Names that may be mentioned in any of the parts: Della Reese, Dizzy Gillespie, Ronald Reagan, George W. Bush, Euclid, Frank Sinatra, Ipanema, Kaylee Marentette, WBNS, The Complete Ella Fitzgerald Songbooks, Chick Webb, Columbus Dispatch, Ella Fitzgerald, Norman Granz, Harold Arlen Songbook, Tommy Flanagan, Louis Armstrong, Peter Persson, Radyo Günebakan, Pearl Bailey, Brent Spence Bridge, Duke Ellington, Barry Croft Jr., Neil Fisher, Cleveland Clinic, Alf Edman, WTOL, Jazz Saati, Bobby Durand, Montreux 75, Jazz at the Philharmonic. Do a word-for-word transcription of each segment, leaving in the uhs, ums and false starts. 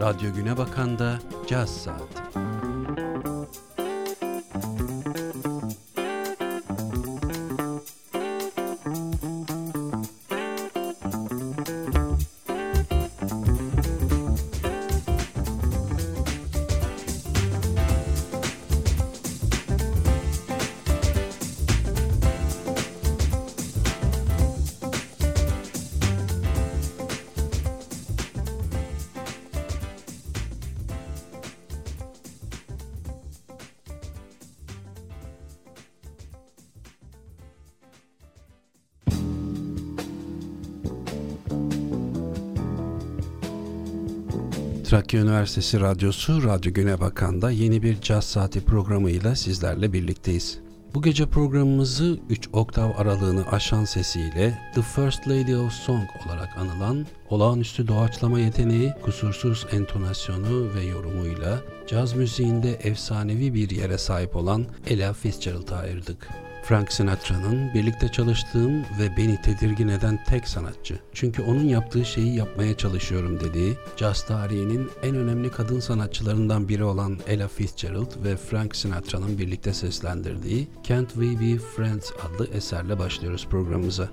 Radyo Günebakan'da Caz Saati. Trakya Üniversitesi Radyosu, Radyo Günebakan'da yeni bir Caz Saati programıyla sizlerle birlikteyiz. Bu gece programımızı üç oktav aralığını aşan sesiyle The First Lady of Song olarak anılan, olağanüstü doğaçlama yeteneği, kusursuz entonasyonu ve yorumuyla caz müziğinde efsanevi bir yere sahip olan Ella Fitzgerald'a ayırdık. Frank Sinatra'nın birlikte çalıştığım ve beni tedirgin eden tek sanatçı. Çünkü onun yaptığı şeyi yapmaya çalışıyorum dediği, caz tarihinin en önemli kadın sanatçılarından biri olan Ella Fitzgerald ve Frank Sinatra'nın birlikte seslendirdiği Can't We Be Friends adlı eserle başlıyoruz programımıza.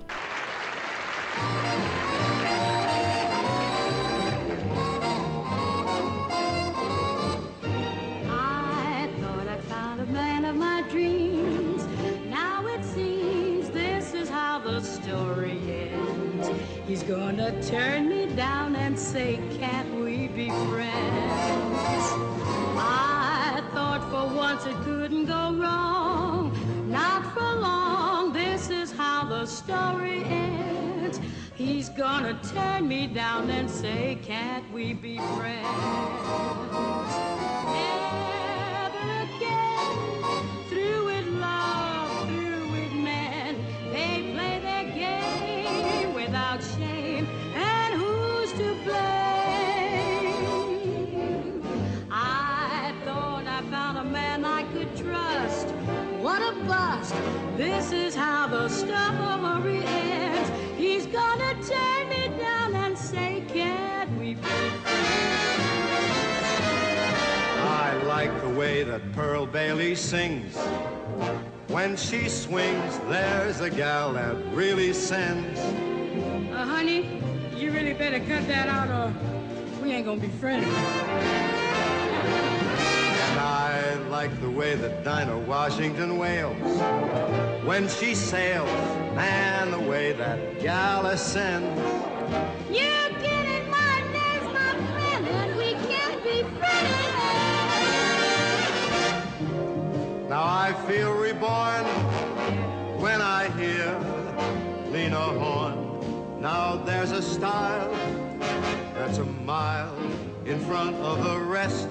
Gonna turn me down and say, can't we be friends? I thought for once it couldn't go wrong. Not for long, this is how the story ends. He's gonna turn me down and say, can't we be friends? Never again, through it love, through it men, they play their game without shame. To blame. I thought I found a man I could trust. What a bust. This is how the story ends. He's gonna turn me down and say, can't we be friends? I like the way that Pearl Bailey sings. When she swings, there's a gal that really sends. Uh, honey, you really better cut that out or we ain't gonna be friends. And I like the way that Dinah Washington wails. When she sails, man, the way that gal ascends. You're getting my nerves, my friend, and we can't be friends. Now I feel reborn when I hear Lena Horne. Now there's a style that's a mile in front of the rest.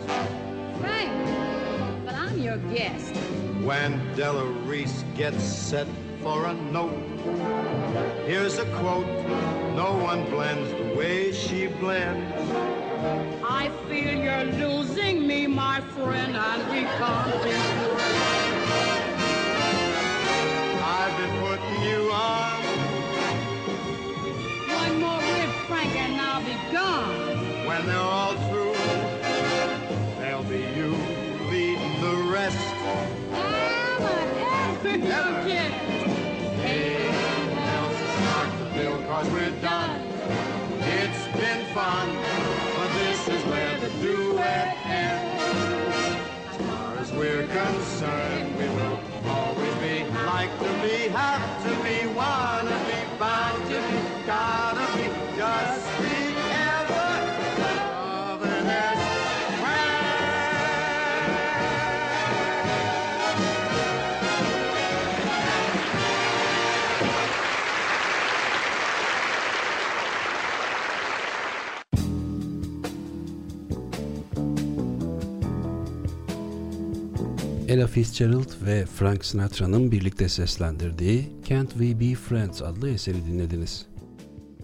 Frank, but I'm your guest. When Della Reese gets set for a note, here's a quote, no one blends the way she blends. I feel you're losing me, my friend, and we can't be friends. I've been putting you on. Frank, and I'll be gone. When they're all through, there'll be you leading the rest. Ever, ever, ever again. Hey, now's the start to build, cause we're done. It's been fun, but this is where the duet ends. As far as we're concerned, we will always be like to be, have to be, wanna be, bound to be, gotta be. Just be ever love and Ella Fitzgerald ve Frank Sinatra'nın birlikte seslendirdiği Can't We Be Friends adlı eseri dinlediniz.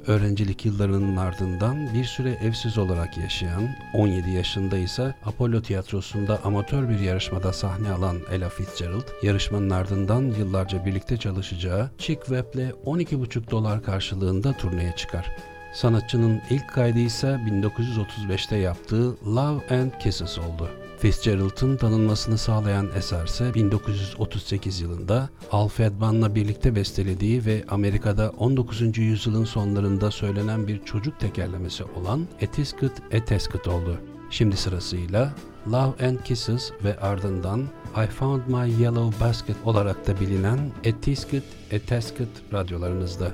Öğrencilik yıllarının ardından bir süre evsiz olarak yaşayan, on yedi yaşında ise Apollo Tiyatrosu'nda amatör bir yarışmada sahne alan Ella Fitzgerald, yarışmanın ardından yıllarca birlikte çalışacağı Chick Webb'le on iki buçuk dolar karşılığında turneye çıkar. Sanatçının ilk kaydı ise bin dokuz yüz otuz beşte yaptığı Love and Kisses oldu. Fitzgerald'ın tanınmasını sağlayan eser ise bin dokuz yüz otuz sekiz yılında Alf Edman'la birlikte bestelediği ve Amerika'da on dokuzuncu yüzyılın sonlarında söylenen bir çocuk tekerlemesi olan A Tisket A Tasket oldu. Şimdi sırasıyla Love and Kisses ve ardından I Found My Yellow Basket olarak da bilinen A Tisket A Tasket radyolarınızda.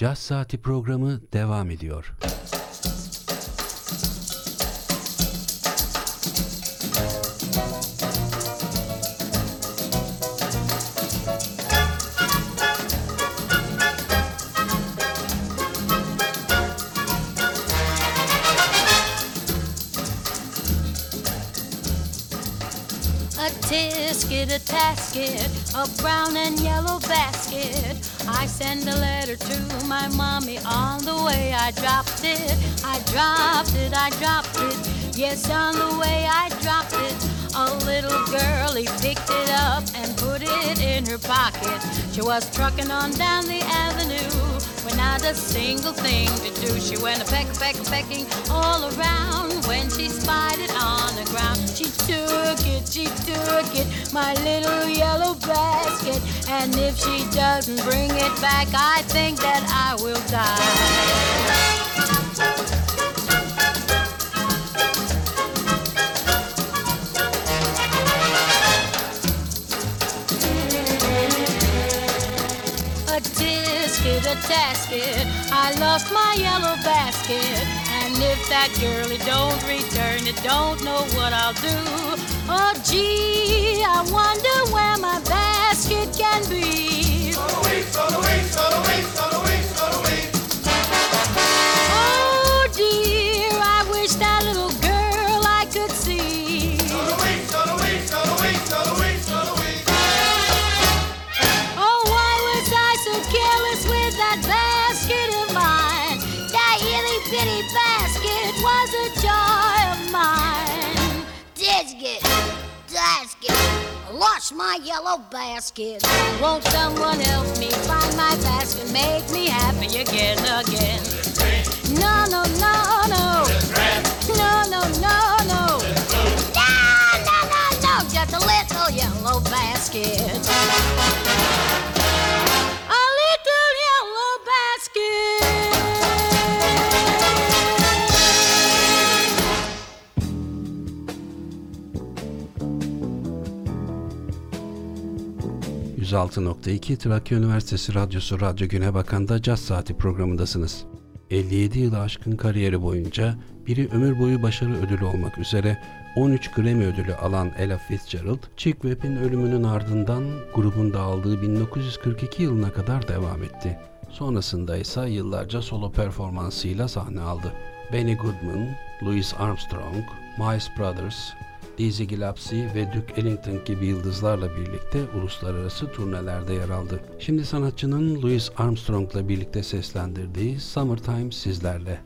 Jazz Saati programı devam ediyor. A tisket, a tasket, a brown and yellow basket. I send a letter to my mommy. On the way I dropped it, I dropped it, I dropped it. Yes, on the way I dropped it. A little girlie picked it up and put it in her pocket. She was trucking on down the avenue with not a single thing to do. She went a peck, peck, pecking all around. When she spied it on the ground, she took it, she took it, my little yellow basket. And if she doesn't bring it back, I think that I will die. A tisket, a tasket, I lost my yellow basket. And if that girlie don't return, it don't know what I'll do. Oh, gee, I wonder where my basket can be. Soloway, soloway, soloway, soloway, soloway. Oh, dear, I wish that little girl I could see. Soloway, soloway, soloway, soloway, soloway. Oh, why was I so careless with that basket of mine? That itty bitty basket was a joy of mine. Disket, basket. Lost my yellow basket. Won't someone help me find my basket? Make me happy again, again. No, no, no, no. No, no, no, no. No, no, no, no. Just a little yellow basket. A little yellow basket. yüz altı nokta iki Trakya Üniversitesi Radyosu Radyo Günebakan'da Caz Saati programındasınız. elli yedi yılı aşkın kariyeri boyunca biri ömür boyu başarı ödülü olmak üzere on üç Grammy ödülü alan Ella Fitzgerald, Chick Webb'in ölümünün ardından grubun dağıldığı bin dokuz yüz kırk iki yılına kadar devam etti. Sonrasında ise yıllarca solo performansıyla sahne aldı. Benny Goodman, Louis Armstrong, Miles Brothers, Dizzy Gillespie ve Duke Ellington gibi yıldızlarla birlikte uluslararası turnelerde yer aldı. Şimdi sanatçının Louis Armstrong'la birlikte seslendirdiği Summertime sizlerle.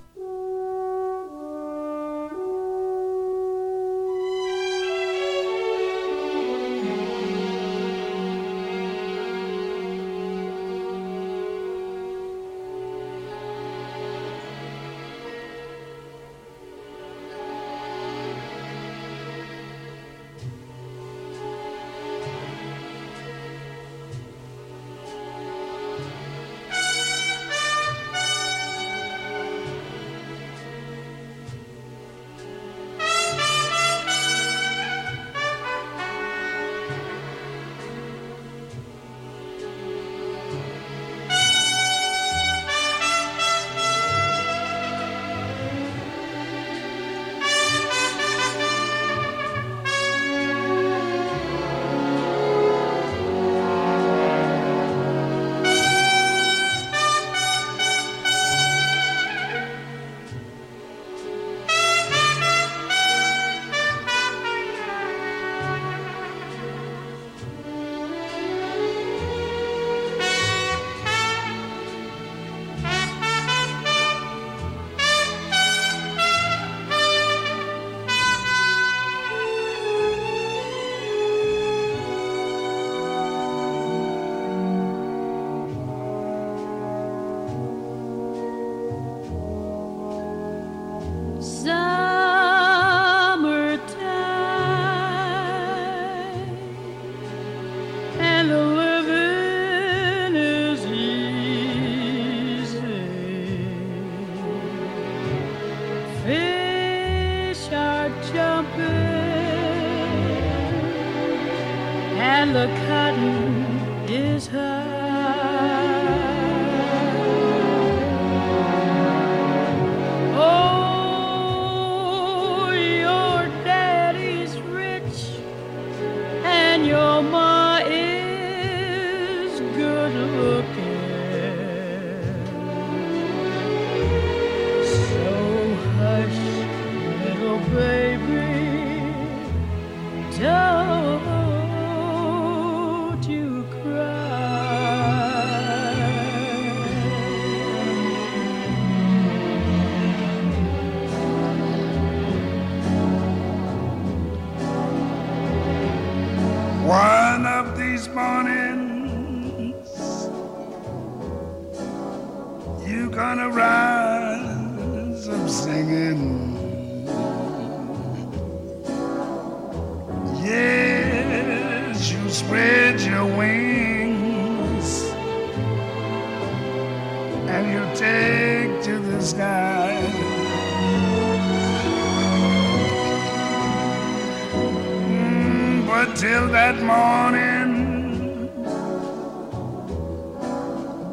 Till that morning,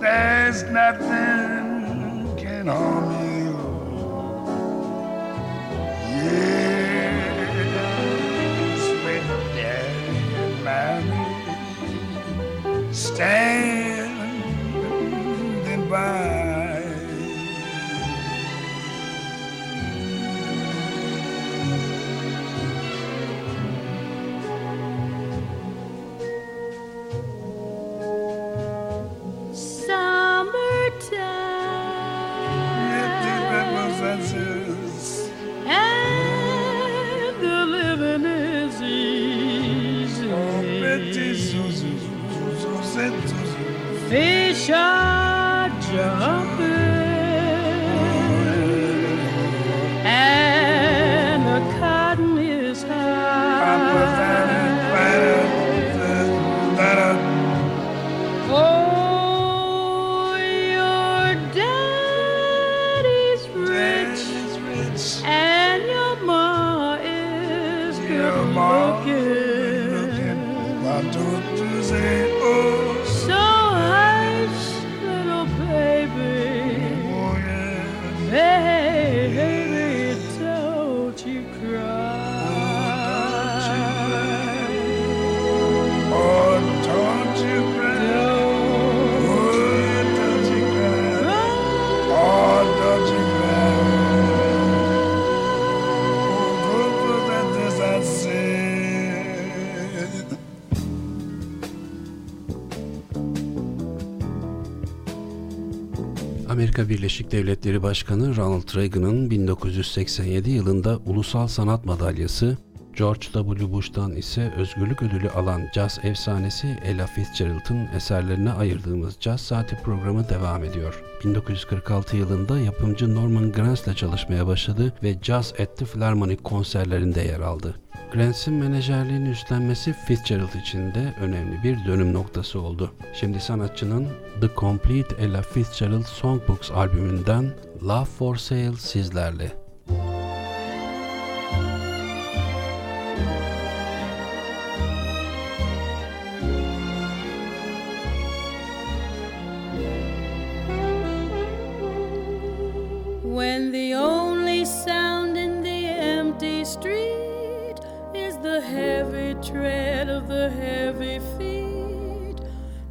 there's nothing can harm you. Amerika Birleşik Devletleri Başkanı Ronald Reagan'ın bin dokuz yüz seksen yedi yılında Ulusal Sanat Madalyası, George W. Bush'tan ise Özgürlük Ödülü alan caz efsanesi Ella Fitzgerald'ın eserlerine ayırdığımız Jazz Saati programı devam ediyor. bin dokuz yüz kırk altı yılında yapımcı Norman Granz ile çalışmaya başladı ve Jazz at the Philharmonic konserlerinde yer aldı. Granz'in menajerliğini üstlenmesi Fitzgerald için de önemli bir dönüm noktası oldu. Şimdi sanatçının The Complete Ella Fitzgerald Songbooks albümünden Love for Sale sizlerle. When the only sound in the empty street the heavy tread of the heavy feet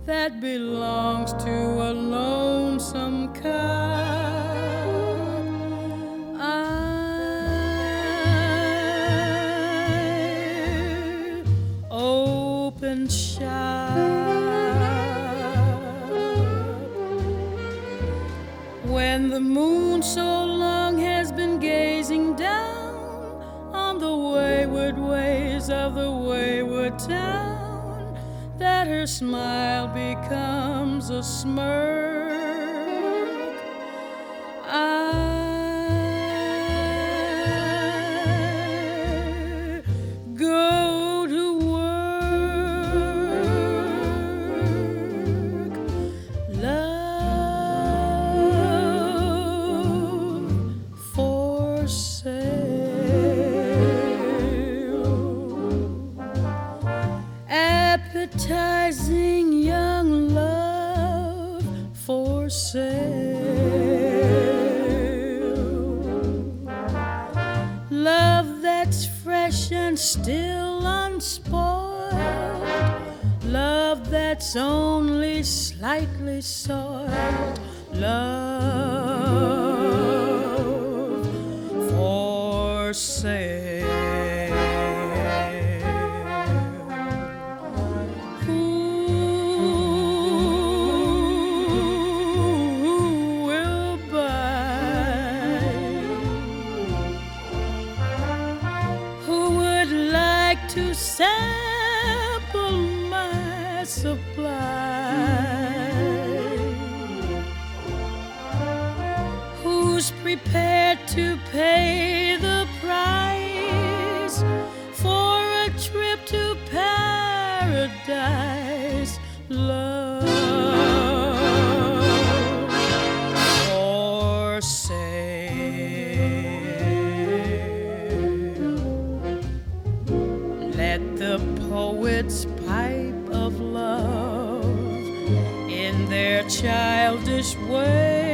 that belongs to a lonesome kind. I open shop when the moon so long has been gazing down the wayward ways of the wayward town, that her smile becomes a smirk. I go to work. Love for sale. Advertising young love for sale. Love that's fresh and still unspoiled. Love that's only slightly soiled. Love for sale. Sample my supply. Who's prepared to pay the price for a trip to paradise? Love for sale. Poet's pipe of love in their childish way.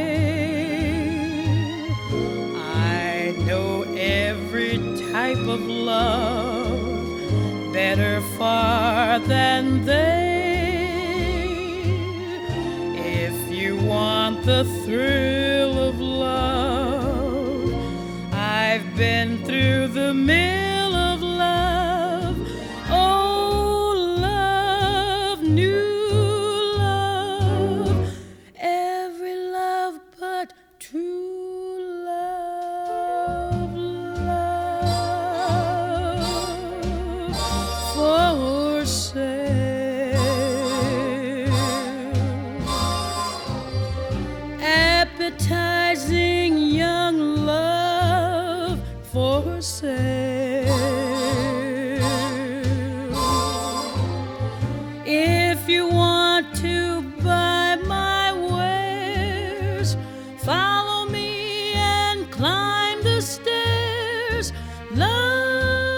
I know every type of love better far than they. If you want the thrill of love, I've been through the mill of love. Advertising young love for sale. If you want to buy my wares, follow me and climb the stairs. Love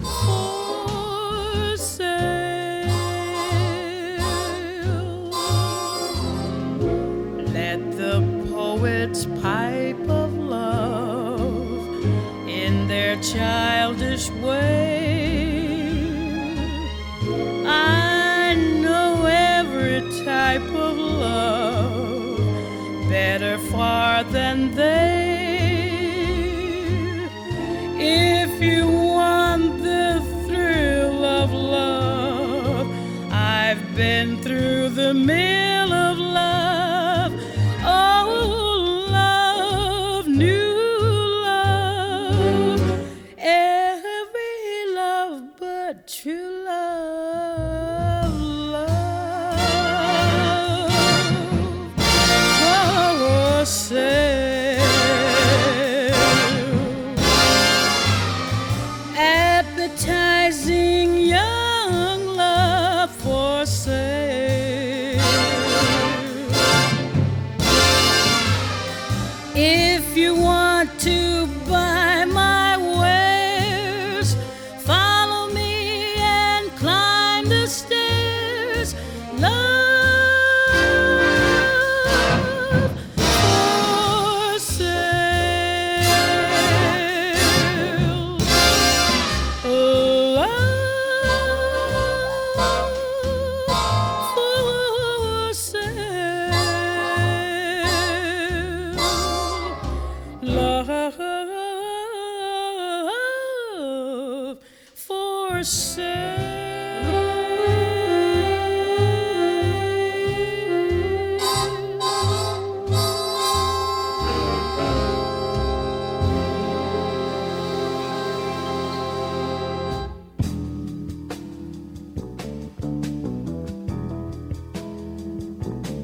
for sale. poet's pipe of love in their childish way. I know every type of love better far than they. If you want the thrill of love, I've been through the mill of love.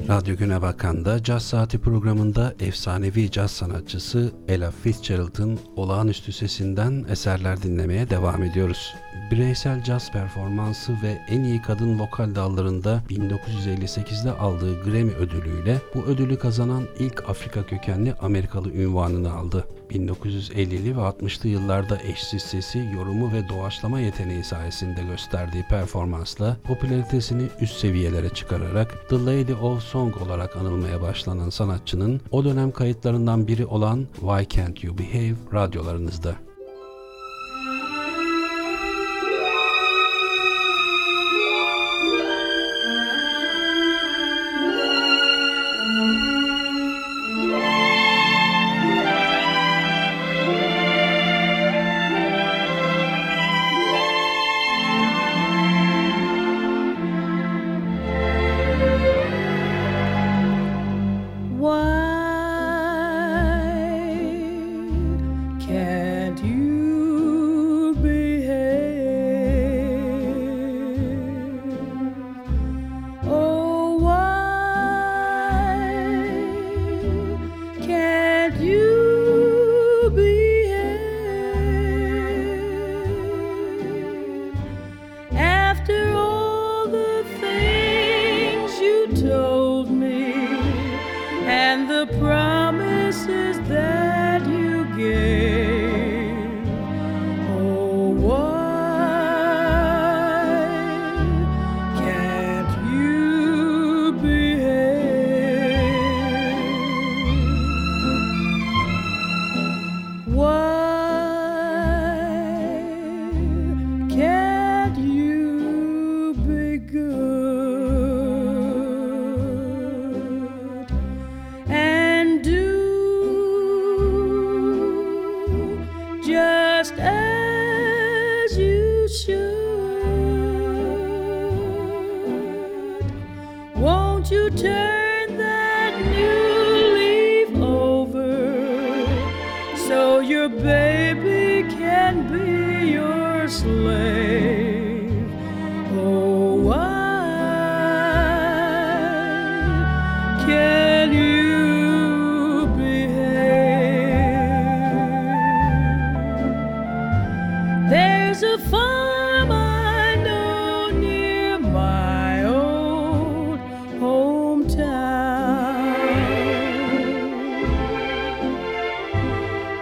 Radyo Günebakan'da Caz Saati programında efsanevi caz sanatçısı Ella Fitzgerald'ın olağanüstü sesinden eserler dinlemeye devam ediyoruz. Bireysel caz performansı ve en iyi kadın vokal dallarında bin dokuz yüz elli sekizde aldığı Grammy ödülüyle bu ödülü kazanan ilk Afrika kökenli Amerikalı unvanını aldı. bin dokuz yüz ellili ve altmışlı yıllarda eşsiz sesi, yorumu ve doğaçlama yeteneği sayesinde gösterdiği performansla popülaritesini üst seviyelere çıkararak The Lady of Song olarak anılmaya başlanan sanatçının o dönem kayıtlarından biri olan Why Can't You Behave radyolarınızda.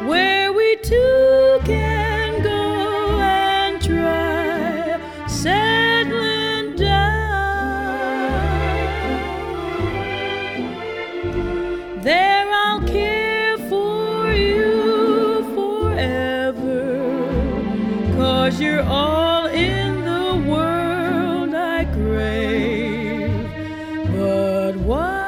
Where we two can go and try treasure all in the world I crave. But why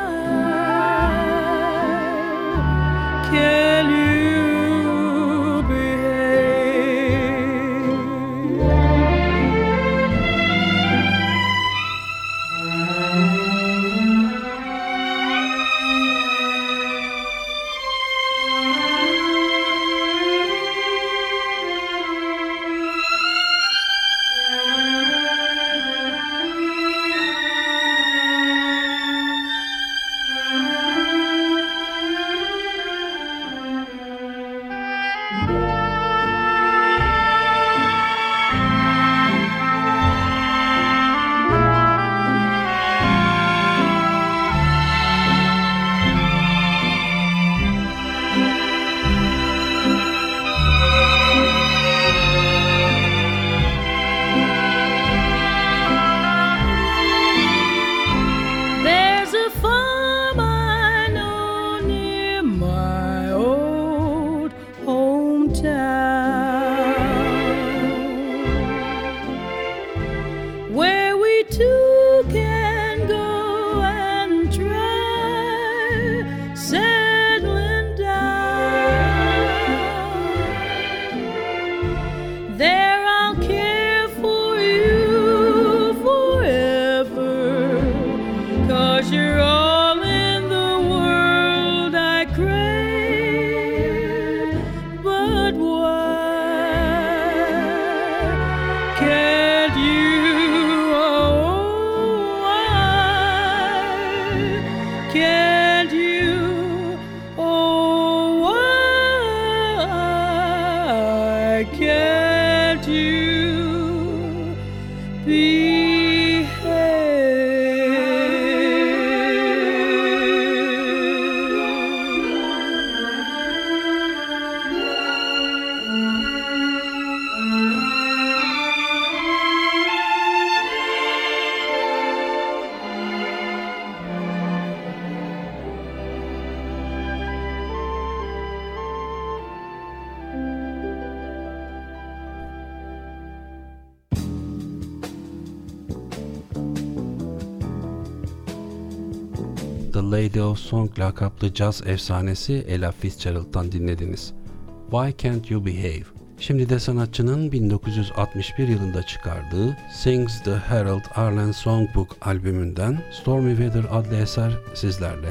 can you behave? There's a farm I know near my old hometown where we two can go and try settling down. There I'll care for you forever, 'cause you're all in the world I crave. But why can't you, oh, why can't you, oh, why can't you The Lady of Song lakaplı caz efsanesi Ella Fitzgerald'dan dinlediniz. Why Can't You Behave? Şimdi de sanatçının bin dokuz yüz altmış bir yılında çıkardığı Sings the Harold Arlen Songbook albümünden Stormy Weather adlı eser sizlerle.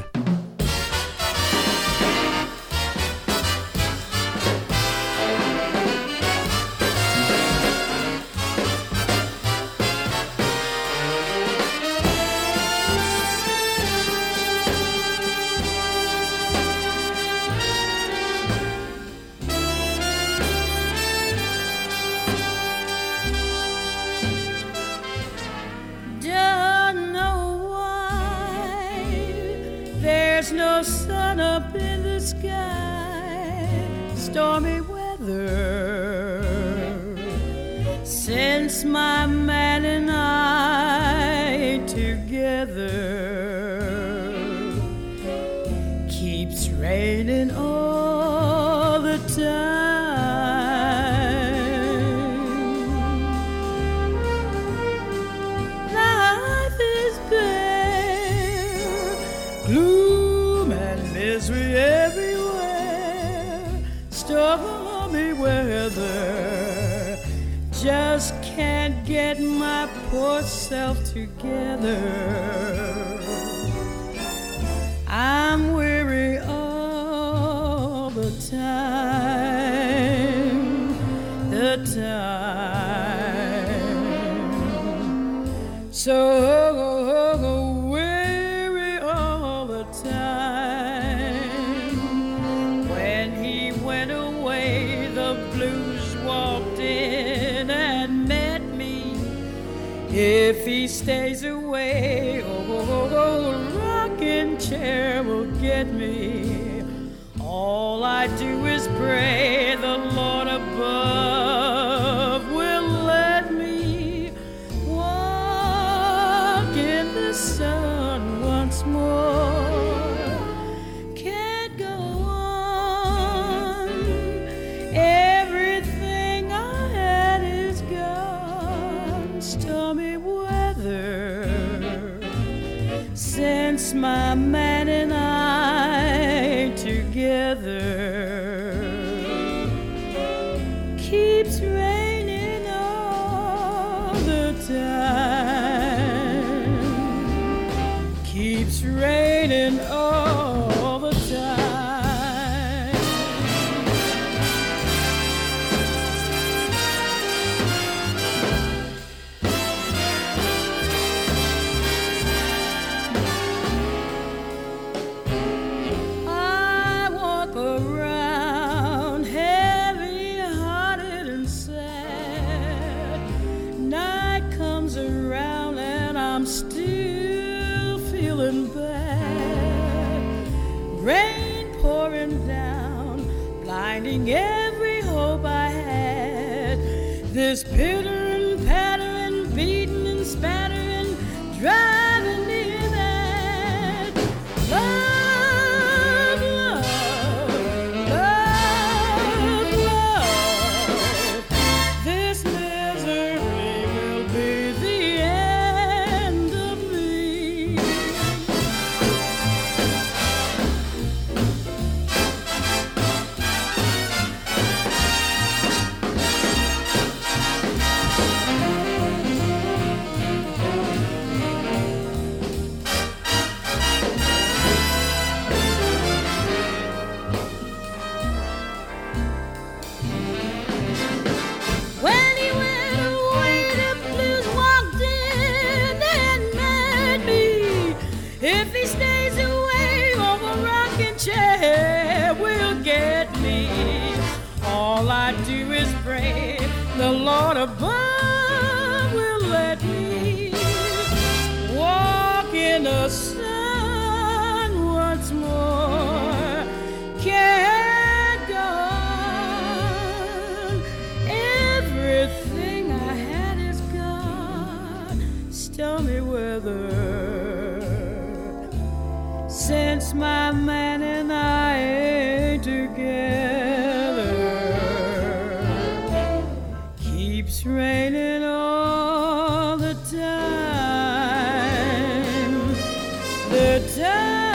There's no sun up in the sky, stormy weather. Since my man and I together, keeps raining all the time. Life is bare, gloom. Misery everywhere, stormy weather. Just can't get my poor self together. I'm weary all the time, the time. So if he stays away, oh, oh, oh, rocking chair will get me. All I do is pray the Lord above will let me walk in the sun once more. Can't go on, everything I had is gone. weather keeps raining all the time, keeps raining all the time. I walk around heavy-hearted and sad. Night comes around and I'm still feeling bad. Rain pouring down, blinding every hope I had. This pittering, pattering, beating and spattering, driving me mad. Love, love, love, love. This misery will be the end of me. When he went away, the blues walked in and met me. If he stays away, over rocking chair will get me. All I do is pray the Lord above will let me walk in the sun once more. Can't go on. Everything I had is gone. Stormy weather since my man and I ain't together keeps raining all the time, the time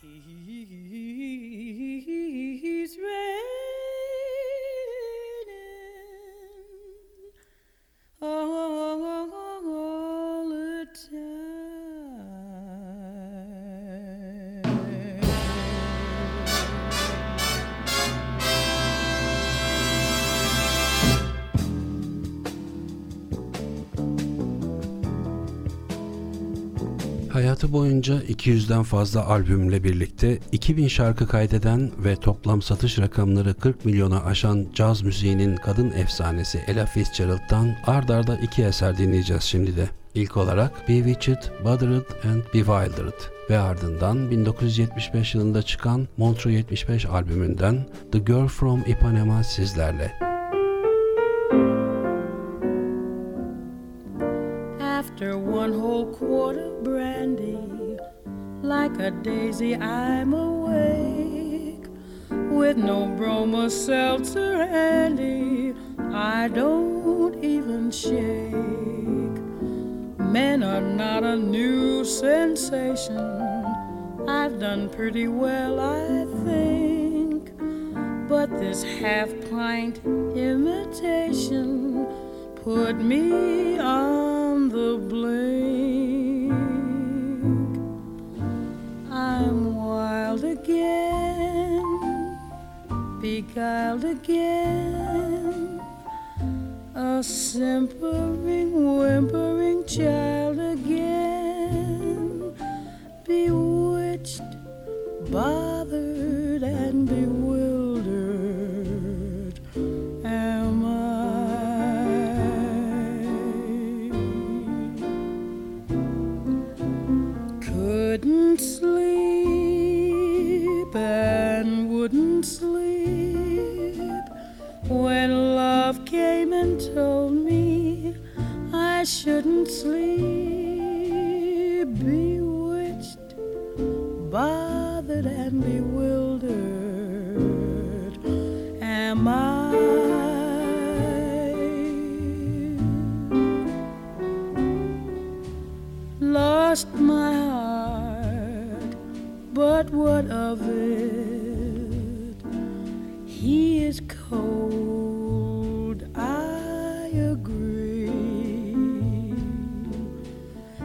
keeps raining all the time. Hayatı boyunca iki yüzden fazla albümle birlikte iki bin şarkı kaydeden ve toplam satış rakamları kırk milyona aşan caz müziğinin kadın efsanesi Ella Fitzgerald'dan ard arda iki eser dinleyeceğiz şimdi de. İlk olarak Be Witched, Bothered and Bewildered ve ardından bin dokuz yüz yetmiş beş yılında çıkan Montreux yetmiş beş albümünden The Girl from Ipanema sizlerle. After one whole quarter brandy, like a daisy I'm awake, with no broma seltzer handy, I don't even shake. Men are not a new sensation, I've done pretty well I think, but this half pint imitation put me on the blink. I'm wild again, beguiled again, a simpering, whimpering child again, bewitched, bothered and bewildered am I. Couldn't sleep and wouldn't sleep when love came and told me I shouldn't sleep, bewitched, bothered and bewildered am I. Lost my heart but what of it? He is cold, I agree.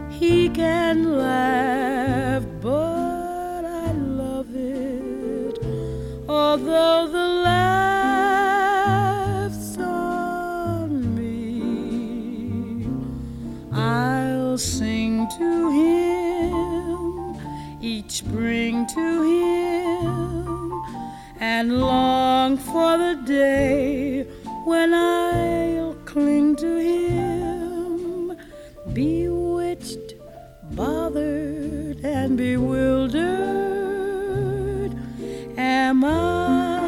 He can laugh, but I love it, although the laugh's on me. I'll sing to him each spring to him, and long for the day when I'll cling to him, bewitched, bothered, and bewildered. Am I?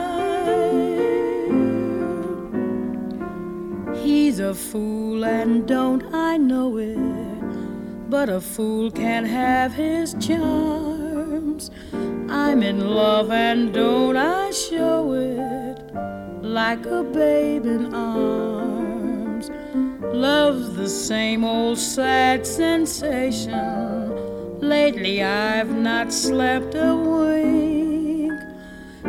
He's a fool, and don't I know it? But a fool can have his charms. I'm in love and don't I show it, like a babe in arms. Love's the same old sad sensation. Lately I've not slept a wink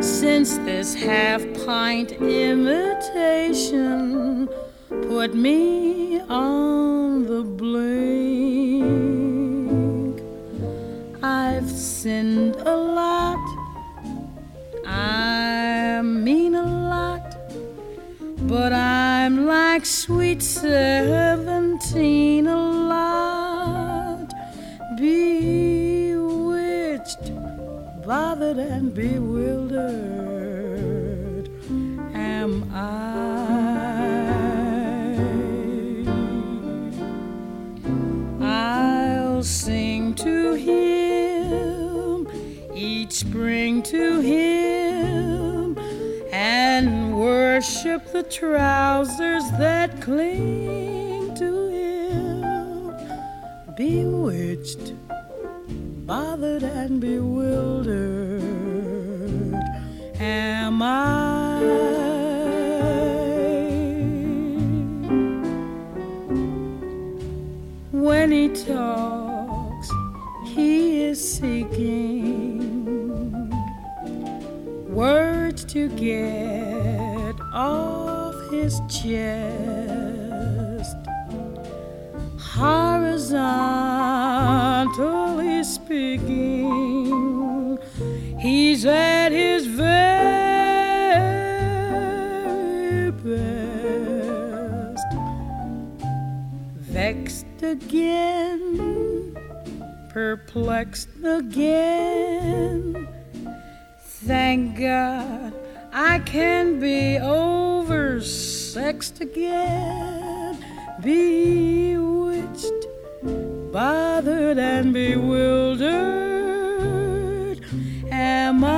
since this half-pint imitation put me on the blink. I've sinned a lot, I mean a lot, but I'm like sweet seventeen, a lot bewitched, bothered and bewildered. Am I? I'll sing to him, each spring to him, and worship the trousers that cling to him, bewitched, bothered and bewildered. Am I? When he talks, he is seeking words to get off his chest. Horizontally speaking, he's at his very best. Vexed again, perplexed again. Thank God I can be oversexed again, bewitched, bothered and bewildered. Am I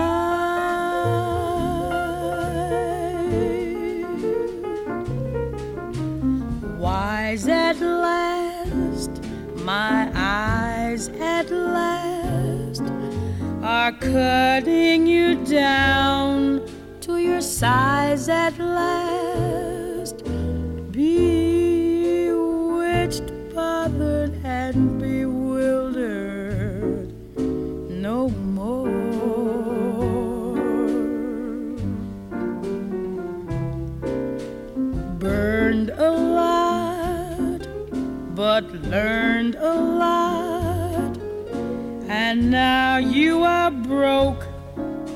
wise at last? My eyes at last are cutting you down to your size at last. Bewitched, bothered, and bewildered no more. Burned alive, but learned a lot, and now you are broke,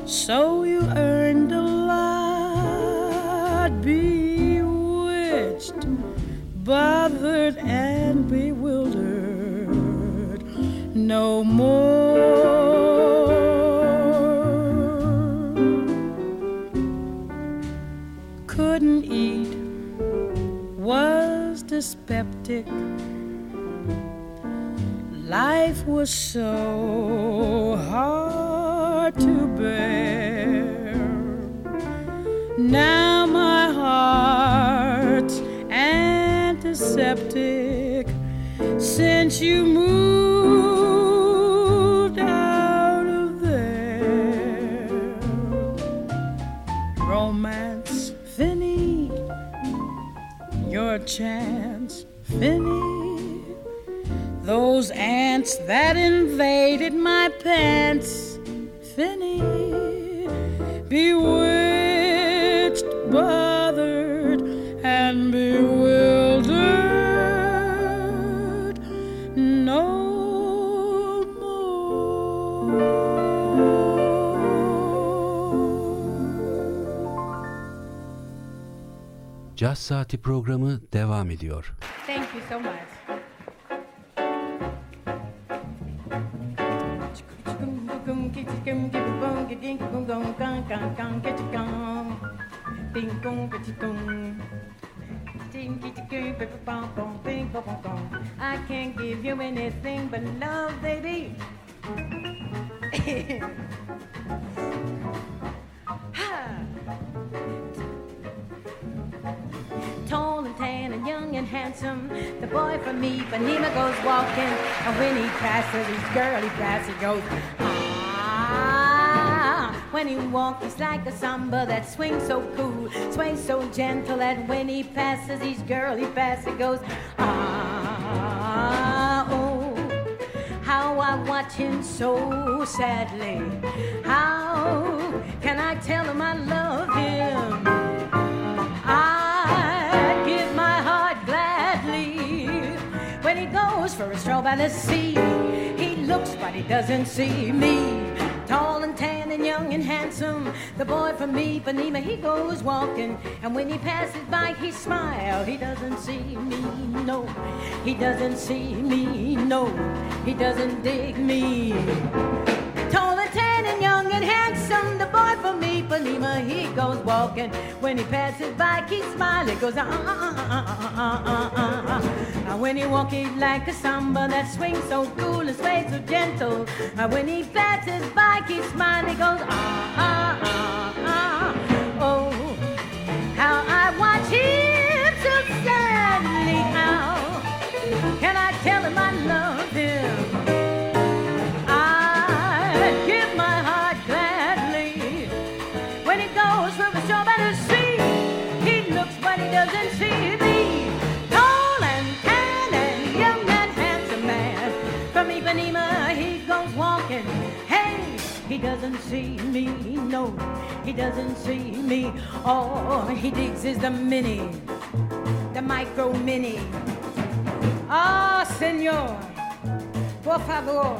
so you earned a lot. Bewitched, bothered, and bewildered no more. Couldn't eat, was dyspeptic. Life was so hard to bear. Now my heart's antiseptic since you moved out of there. Romance, Finny, your chance, Finny. Those ants that invaded my pants Finney, bewitched, bothered, and bewildered no more. Jazz Saati programı devam ediyor. Thank you so much. I can't give you anything but love, baby. Tall and tan and young and handsome, the boy from me, Ipanema goes walking, and when he passes his girl, he passes, he goes. When he walks, he's like a samba that swings so cool, swings so gentle that when he passes each girl, he passes, he goes, ah, oh, how I watch him so sadly. How can I tell him I love him? I'd give my heart gladly when he goes for a stroll by the sea. He looks, but he doesn't see me. Tall and tan and young and handsome, the boy from Ipanema, he goes walking. And when he passes by, he smiles. He doesn't see me, no. He doesn't see me, no. He doesn't dig me. Tall and tan and young and handsome, the boy from Ipanema, he goes walking. When he passes by, he smiles. He goes, ah, ah, ah, ah, ah, ah, ah. And when he walks, he's like a samba that swings so cool and sways so gentle. And when he flats his bike, he smiles, he goes, ah, ah, ah, ah. Oh, how I watch him so sadly. How can I tell him I love him? I'd give my heart gladly when he goes from the shore by the sea. He looks, but he doesn't see me. He doesn't see me, no, he doesn't see me. All he digs is the mini, the micro mini. Ah, oh, senor, por favor,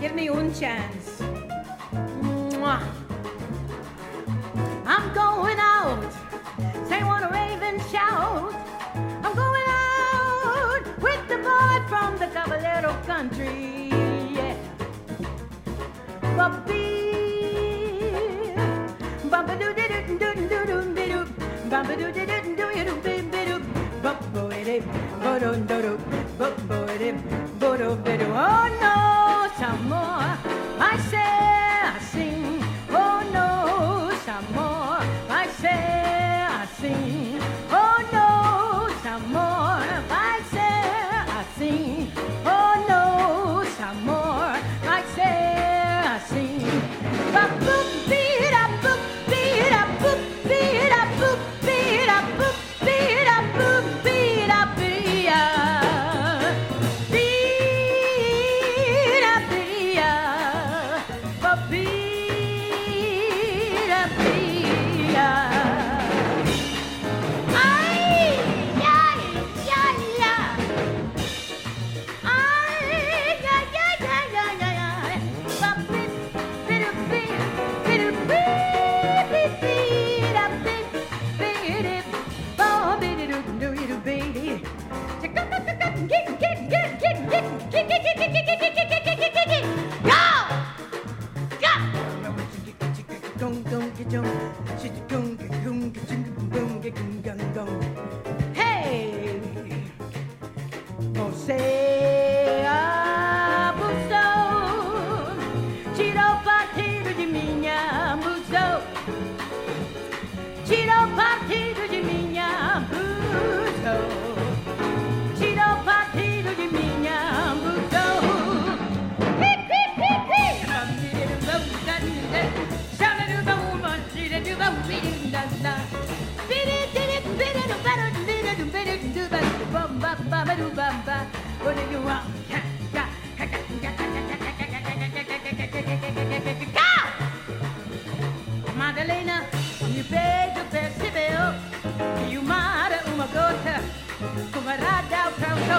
give me one chance. Mwah. I'm going out, say what a raven shout. I'm going out with the boy from the Caballero country. Oh no, some more, I say, I sing. Oh no, some more, I say, I sing. Oh no, some more, I say, I sing. Oh no, some more, I say, I sing. Boop, boop, beat up, boop, beat up, boop, beat up, boop, beat up, boop, beat up, boop, beat up, beat up. beijo percebeu que uma hora uma gota fumarada ao canto a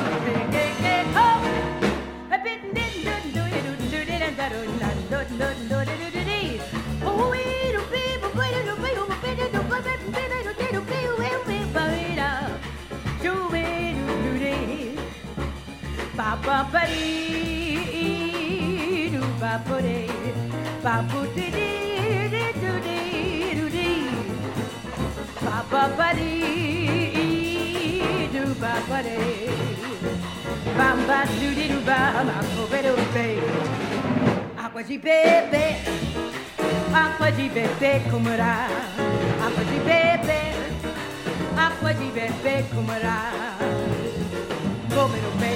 Água de beber, água de beber como era. Água de beber, água de beber como era. Como no pé,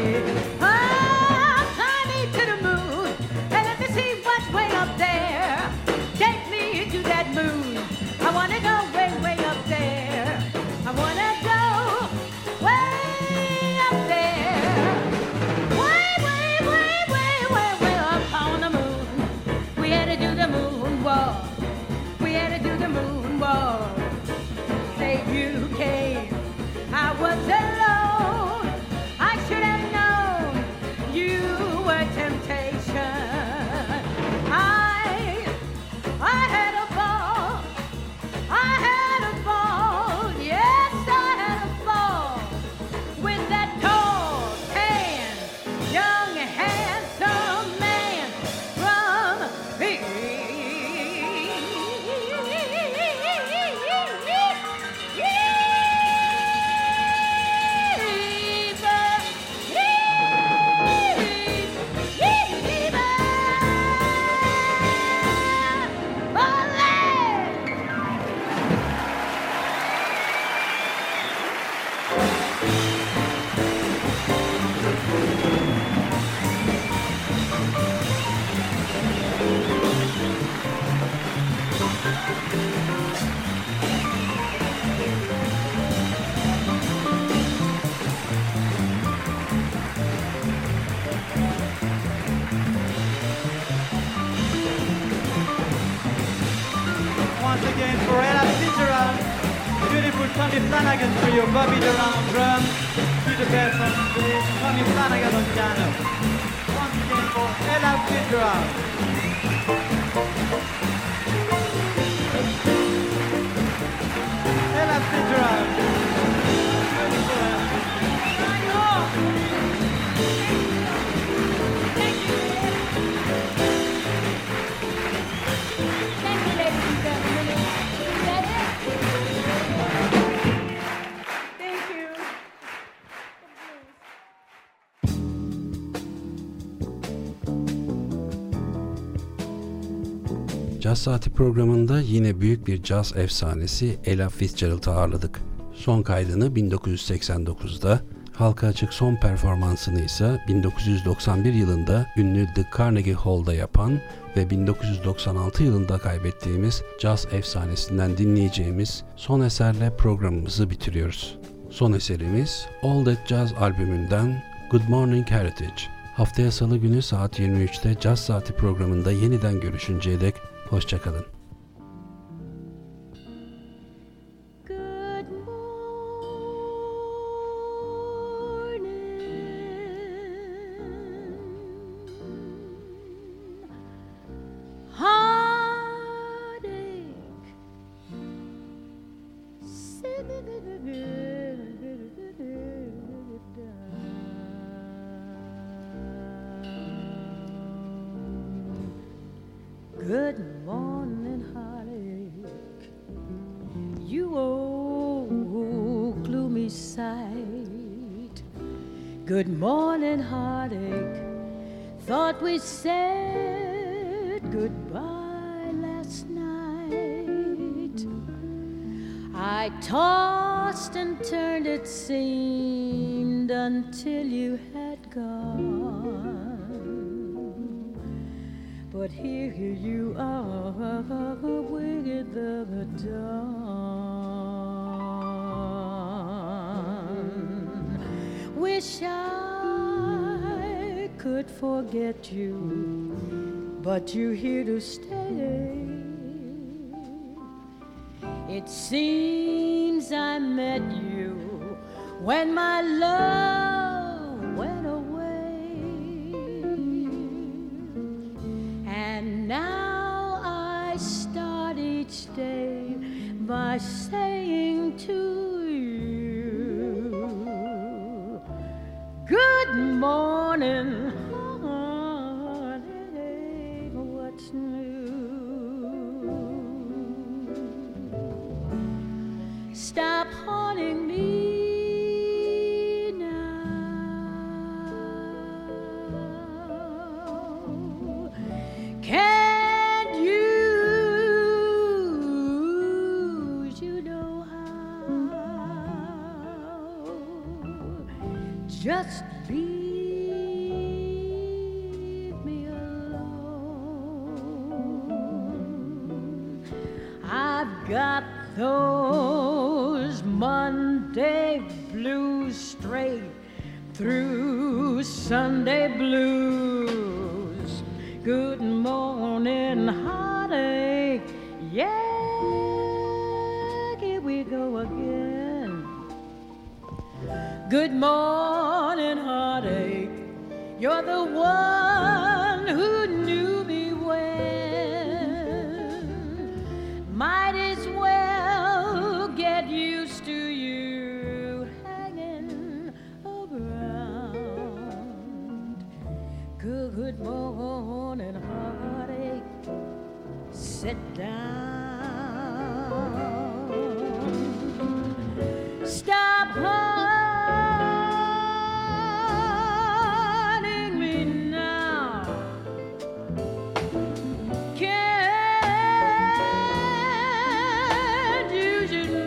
Oh, honey to the moon, and let me see what's way up there. Take me into that moon. I wanna go way, way up there. I wanna go way up there. Way, way, way, way, way, way up on the moon. We had to do the moon walk. We had to do the moon walk. Say you came, I was alone. I should have known you were temptation. I, I had a fall. I had a fall. Yes, I had a fall. With that tall, tan, young, handsome man from Once again for Ella Fitzgerald, beautiful Tommy Flanagan for you, Bobby Durand on drums, Peter Persson, Tommy Flanagan on piano. Once again for Ella Fitzgerald. Ella Fitzgerald. Caz Saati programında yine büyük bir caz efsanesi Ella Fitzgerald'ı ağırladık. Son kaydını bin dokuz yüz seksen dokuzda, halka açık son performansını ise bin dokuz yüz doksan bir yılında ünlü The Carnegie Hall'da yapan ve bin dokuz yüz doksan altı yılında kaybettiğimiz caz efsanesinden dinleyeceğimiz son eserle programımızı bitiriyoruz. Son eserimiz All That Jazz albümünden Good Morning Heritage. Haftaya Salı günü saat yirmi üçte Caz Saati programında yeniden görüşünceye dek hoşça kalın. Good morning, heartache. Thought we said goodbye last night. I tossed and turned, it seemed, until you had gone. But here you are, with the dawn. Wish I could forget you, but you're here to stay. It seems I met you when my love went away, and now I start each day by saying to you, good morning. Stop haunting me now. Can't you, you know how? Just leave me alone. I've got those Monday blues straight through Sunday blues. Good morning, heartache. Yeah, here we go again. Good morning, heartache. You're the one who knew me when. Might as well used to you hanging around. Good, good morning, heartache. Sit down. Stop haunting me now. Can't you just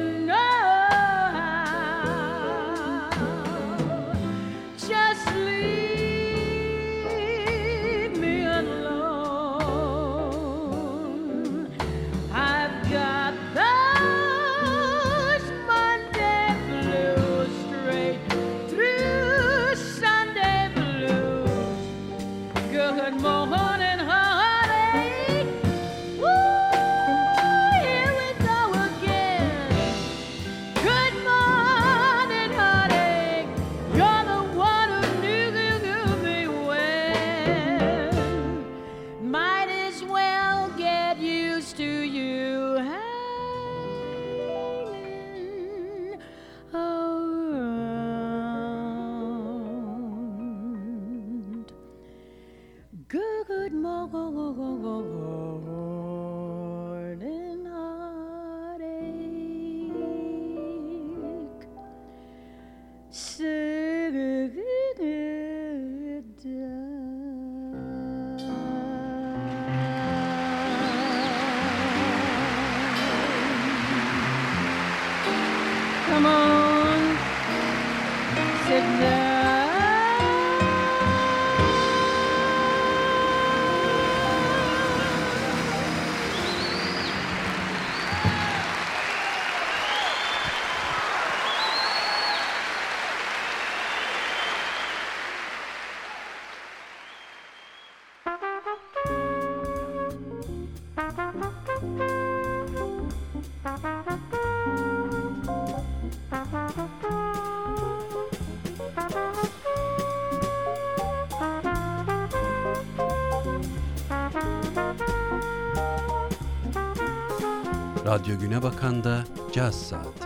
Radyo Günebakan'da Caz Saati.